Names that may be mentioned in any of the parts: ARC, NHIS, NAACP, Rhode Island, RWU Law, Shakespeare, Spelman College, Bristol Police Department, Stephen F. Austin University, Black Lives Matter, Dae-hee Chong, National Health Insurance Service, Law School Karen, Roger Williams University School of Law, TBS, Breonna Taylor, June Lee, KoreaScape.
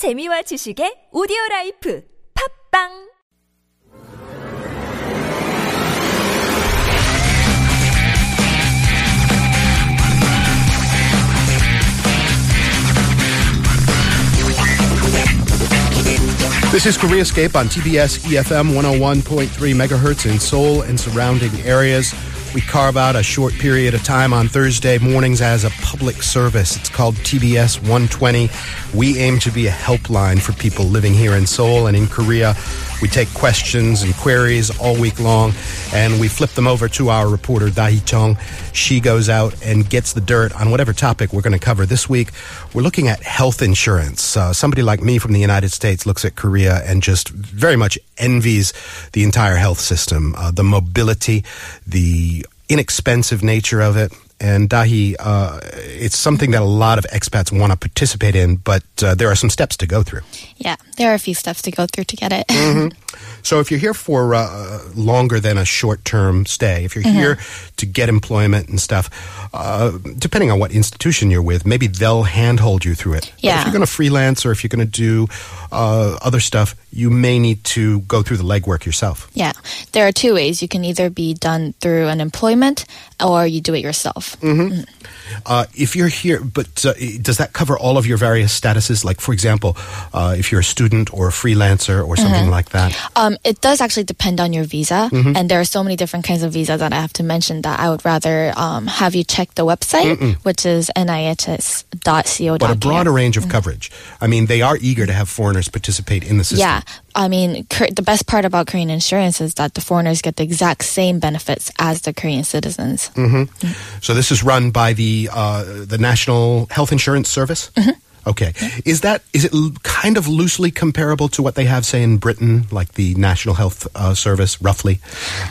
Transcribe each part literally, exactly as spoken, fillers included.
재미와 지식의 오디오 라이프 팝빵! This is KoreaScape on T B S E F M one oh one point three megahertz in Seoul and surrounding areas. We carve out a short period of time on Thursday mornings as a public service. It's called T B S one twenty. We aim to be a helpline for people living here in Seoul and in Korea. We take questions and queries all week long, and we flip them over to our reporter, Dae-hee Chong. She goes out and gets the dirt on whatever topic we're going to cover this week. We're looking at health insurance. Uh, somebody like me from the United States looks at Korea and just very much envies the entire health system, uh, the mobility, the inexpensive nature of it. And Dae-hee, uh, it's something that a lot of expats want to participate in, but uh, there are some steps to go through. Yeah, there are a few steps to go through to get it. Mm-hmm. So if you're here for uh, longer than a short-term stay, if you're mm-hmm. here to get employment and stuff, uh, depending on what institution you're with, maybe they'll handhold you through it. Yeah. But if you're going to freelance or if you're going to do uh, other stuff, you may need to go through the legwork yourself. Yeah. There are two ways. You can either be done through an employment or you do it yourself. Mm-hmm. Mm. Uh, if you're here, but uh, does that cover all of your various statuses? Like, for example, uh, if you're a student or a freelancer or something mm-hmm. like that? Um, it does actually depend on your visa. Mm-hmm. And there are so many different kinds of visas that I have to mention that I would rather um, have you check the website, Mm-mm. which is N I H S dot co dot k r. But a broader range of mm-hmm. coverage. I mean, they are eager to have foreigners participate in the system. Yeah. I mean, the best part about Korean insurance is that the foreigners get the exact same benefits as the Korean citizens. Mm-hmm. Mm-hmm. So this is run by the uh, the National Health Insurance Service? Mm-hmm. Okay. Is that is it l- kind of loosely comparable to what they have, say, in Britain, like the National Health uh, Service, roughly?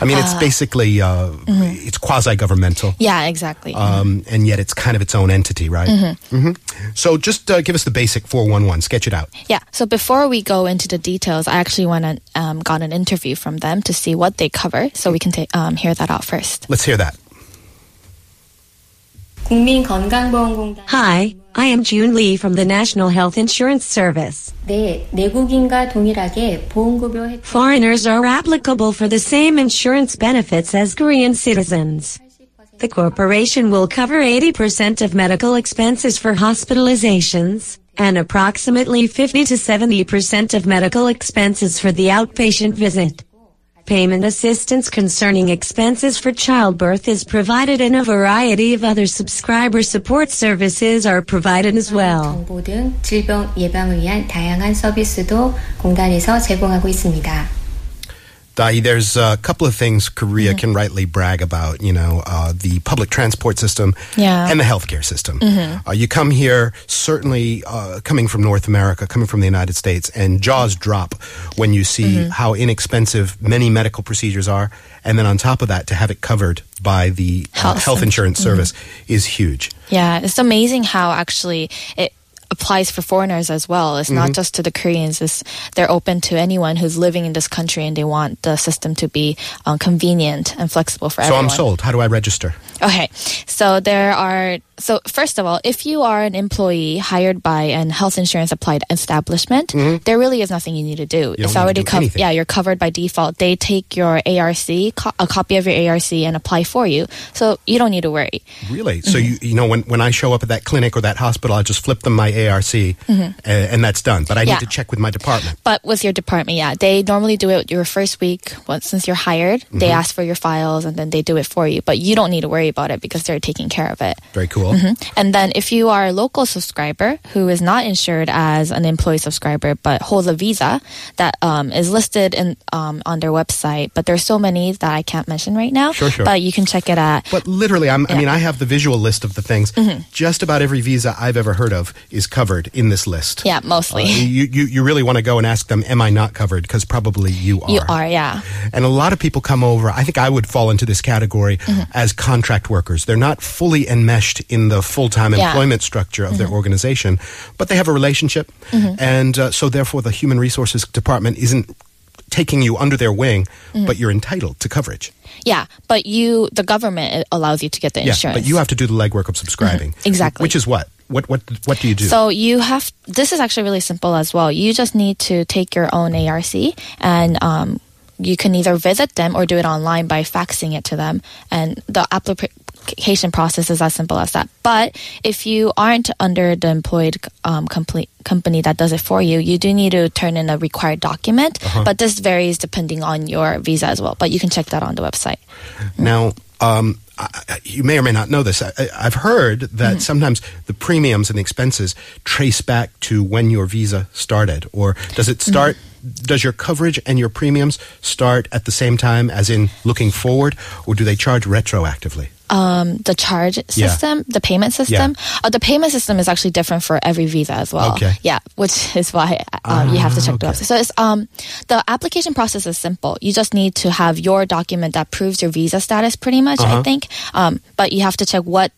I mean, it's uh, basically, uh, mm-hmm. it's quasi-governmental. Yeah, exactly. Um, mm-hmm. And yet it's kind of its own entity, right? Mm-hmm. Mm-hmm. So just uh, give us the basic four one one, sketch it out. Yeah, so before we go into the details, I actually went and um, got an interview from them to see what they cover, so we can ta- um, hear that out first. Let's hear that. Hi, I am June Lee from the National Health Insurance Service. Foreigners are applicable for the same insurance benefits as Korean citizens. The corporation will cover eighty percent of medical expenses for hospitalizations, and approximately fifty to seventy percent of medical expenses for the outpatient visit. Payment assistance concerning expenses for childbirth is provided, and a variety of other subscriber support services are provided as well. There's a couple of things Korea mm-hmm. can rightly brag about, you know, uh, the public transport system yeah. and the healthcare system. Mm-hmm. Uh, you come here, certainly uh, coming from North America, coming from the United States, and jaws drop when you see mm-hmm. how inexpensive many medical procedures are. And then on top of that, to have it covered by the health, uh, health insurance mm-hmm. service is huge. Yeah, it's amazing how actually it applies for foreigners as well. It's mm-hmm. not just to the Koreans. It's, they're open to anyone who's living in this country, and they want the system to be um, convenient and flexible for so everyone. So I'm sold. How do I register? Okay. So there are... So first of all, if you are an employee hired by an health insurance applied establishment, mm-hmm. there really is nothing you need to do. You it's already covered. Yeah, you're covered by default. They take your A R C, co- a copy of your A R C, and apply for you. So you don't need to worry. Really? Mm-hmm. So you you know when, when I show up at that clinic or that hospital, I just flip them my A R C, mm-hmm. and, and that's done. But I yeah. need to check with my department. But with your department, yeah, they normally do it your first week once since you're hired. Mm-hmm. They ask for your files and then they do it for you. But you don't need to worry about it because they're taking care of it. Very cool. Mm-hmm. And then if you are a local subscriber who is not insured as an employee subscriber but holds a visa that um, is listed in um, on their website, but there's so many that I can't mention right now, sure, sure. but you can check it out. But literally, I'm, yeah. I mean, I have the visual list of the things. Mm-hmm. Just about every visa I've ever heard of is covered in this list. Yeah, mostly. Uh, you, you, you really want to go and ask them, am I not covered? Because probably you are. You are, yeah. And a lot of people come over, I think I would fall into this category mm-hmm. as contract workers. They're not fully enmeshed in the full-time yeah. employment structure of mm-hmm. their organization, but they have a relationship, mm-hmm. and uh, so therefore the Human Resources Department isn't taking you under their wing, mm-hmm. but you're entitled to coverage. Yeah, but you, the government allows you to get the yeah, insurance. But you have to do the legwork of subscribing. Mm-hmm. Exactly. Which is what? What what what do you do? So you have, this is actually really simple as well. You just need to take your own A R C and um, you can either visit them or do it online by faxing it to them. And the application process is as simple as that. But if you aren't under the employed um, complete company that does it for you, you do need to turn in a required document. Uh-huh. But this varies depending on your visa as well. But you can check that on the website. Now, um, I, you may or may not know this. I, I've heard that mm-hmm. sometimes the premiums and expenses trace back to when your visa started. Or does it start... Mm-hmm. Does your coverage and your premiums start at the same time, as in looking forward, or do they charge retroactively? Um, the charge system, yeah. the payment system. Yeah. Uh, the payment system is actually different for every visa as well. Okay. Yeah, which is why um, uh, you have to check okay. the website. So it's, um, the application process is simple. You just need to have your document that proves your visa status pretty much, uh-huh. I think. Um, but you have to check what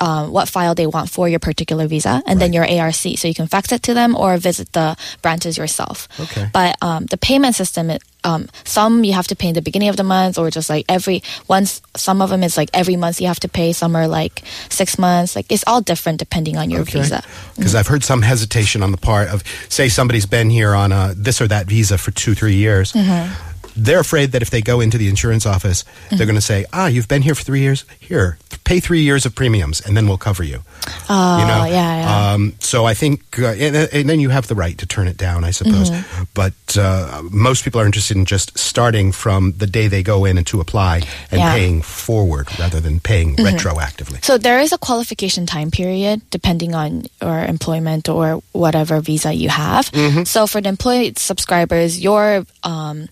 Um, what file they want for your particular visa, and right. then your A R C. So you can fax it to them or visit the branches yourself. Okay. But um, the payment system, it, um, some you have to pay in the beginning of the month, or just like every once. Some of them is like every month you have to pay. Some are like six months. Like it's all different depending on your okay. visa. Because mm-hmm. I've heard some hesitation on the part of, say, somebody's been here on a this or that visa for two, three years. Mm-hmm. They're afraid that if they go into the insurance office, mm-hmm. they're going to say, ah, you've been here for three years. Here, pay three years of premiums, and then we'll cover you. Oh, you know? yeah, yeah. Um, so I think, uh, and, and then you have the right to turn it down, I suppose. Mm-hmm. But uh, most people are interested in just starting from the day they go in and to apply and yeah. paying forward rather than paying mm-hmm. retroactively. So there is a qualification time period depending on your employment or whatever visa you have. Mm-hmm. So for the employed subscribers, your... Um,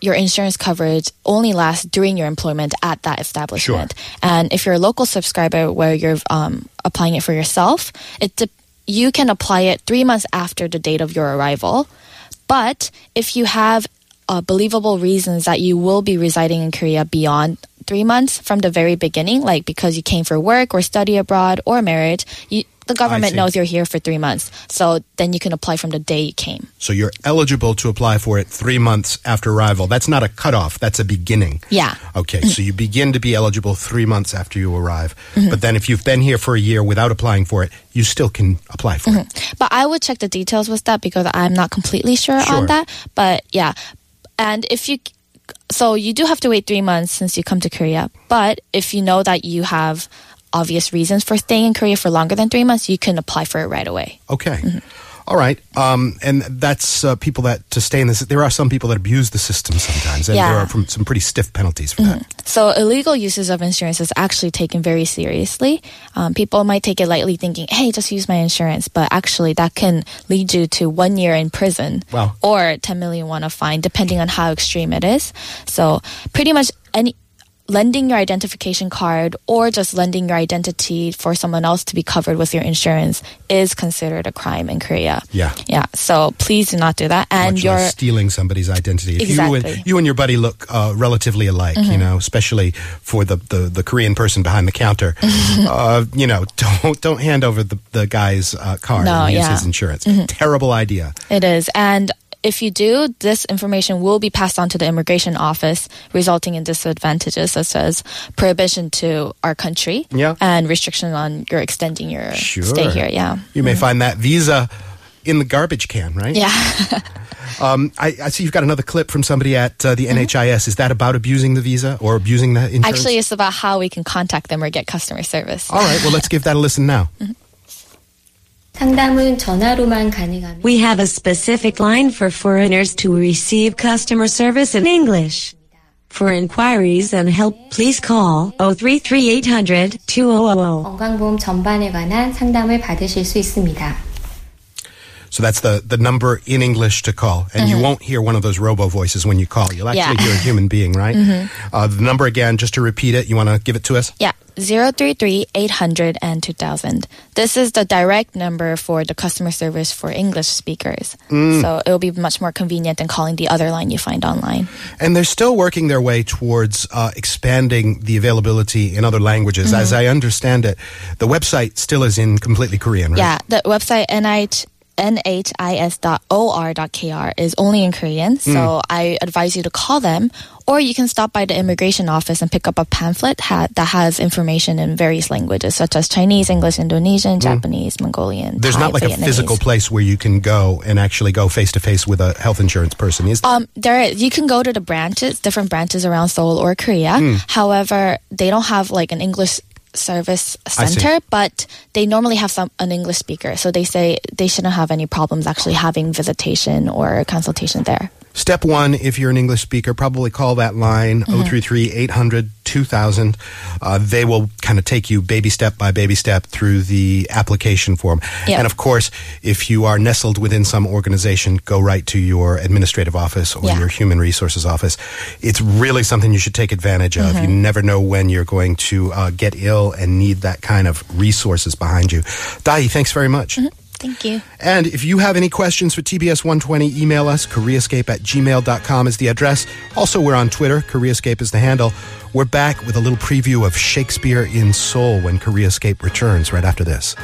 your insurance coverage only lasts during your employment at that establishment. Sure. And if you're a local subscriber where you're um, applying it for yourself, it de- you can apply it three months after the date of your arrival. But if you have uh, believable reasons that you will be residing in Korea beyond three months from the very beginning, like because you came for work or study abroad or marriage, you the government knows you're here for three months, so then you can apply from the day you came. So you're eligible to apply for it three months after arrival. That's not a cutoff. That's a beginning. Yeah. Okay, mm-hmm. so you begin to be eligible three months after you arrive. Mm-hmm. But then if you've been here for a year without applying for it, you still can apply for mm-hmm. it. But I would check the details with that because I'm not completely sure, sure. on that. But yeah, and if you... So you do have to wait three months since you come to Korea. But if you know that you have... obvious reasons for staying in Korea for longer than three months, you can apply for it right away. Okay. Mm-hmm. All right. Um, and that's uh, people that to stay in this. There are some people that abuse the system sometimes, and yeah. there are from some pretty stiff penalties for mm-hmm. that. So illegal uses of insurance is actually taken very seriously. Um, people might take it lightly thinking, hey, just use my insurance. But actually, that can lead you to one year in prison wow. or ten million won a fine, depending on how extreme it is. So pretty much any... lending your identification card or just lending your identity for someone else to be covered with your insurance is considered a crime in Korea. Yeah. Yeah. So please do not do that. And Much you're like stealing somebody's identity. If exactly. You and, you and your buddy look uh, relatively alike, mm-hmm. you know, especially for the, the, the Korean person behind the counter. uh, you know, don't don't hand over the, the guy's uh, card no, and use yeah. his insurance. Mm-hmm. Terrible idea. It is. And if you do, this information will be passed on to the immigration office, resulting in disadvantages such as prohibition to our country yeah. and restriction on your extending your sure. stay here. Yeah, you may mm-hmm. find that visa in the garbage can, right? Yeah. um, I, I see you've got another clip from somebody at uh, the mm-hmm. N H I S. Is that about abusing the visa or abusing the insurance? Actually, it's about how we can contact them or get customer service. All right, well, let's give that a listen now. Mm-hmm. We have a specific line for foreigners to receive customer service in English. For inquiries and help, please call zero three three eight hundred two thousand. So that's the, the number in English to call. And mm-hmm. you won't hear one of those robo-voices when you call. You'll actually yeah. hear a human being, right? Mm-hmm. Uh, the number again, just to repeat it, you want to give it to us? Yeah. zero three three eight hundred two thousand. This is the direct number for the customer service for English speakers. Mm. So it'll be much more convenient than calling the other line you find online. And they're still working their way towards uh, expanding the availability in other languages. Mm-hmm. As I understand it, the website still is in completely Korean, right? Yeah, the website N I H N H I S dot O R dot K R is only in Korean, so mm. I advise you to call them, or you can stop by the immigration office and pick up a pamphlet ha- that has information in various languages, such as Chinese, English, Indonesian, mm. Japanese, Mongolian, There's Thai, not like Vietnamese. A physical place where you can go and actually go face-to-face with a health insurance person, is there? Um, there is, you can go to the branches, different branches around Seoul or Korea. Mm. However, they don't have like an English service center, but they normally have some an English speaker, so they say they shouldn't have any problems actually having visitation or consultation there. Step one, if you're an English speaker, probably call that line, oh three three, eight hundred, two thousand. Uh, they will kind of take you baby step by baby step through the application form. Yep. And of course, if you are nestled within some organization, go right to your administrative office or yeah. your human resources office. It's really something you should take advantage of. Mm-hmm. You never know when you're going to uh, get ill and need that kind of resources behind you. Dae-hee, thanks very much. Mm-hmm. Thank you. And if you have any questions for T B S one twenty, email us. KoreaScape at gmail dot com is the address. Also, we're on Twitter. KoreaScape is the handle. We're back with a little preview of Shakespeare in Seoul when KoreaScape returns right after this.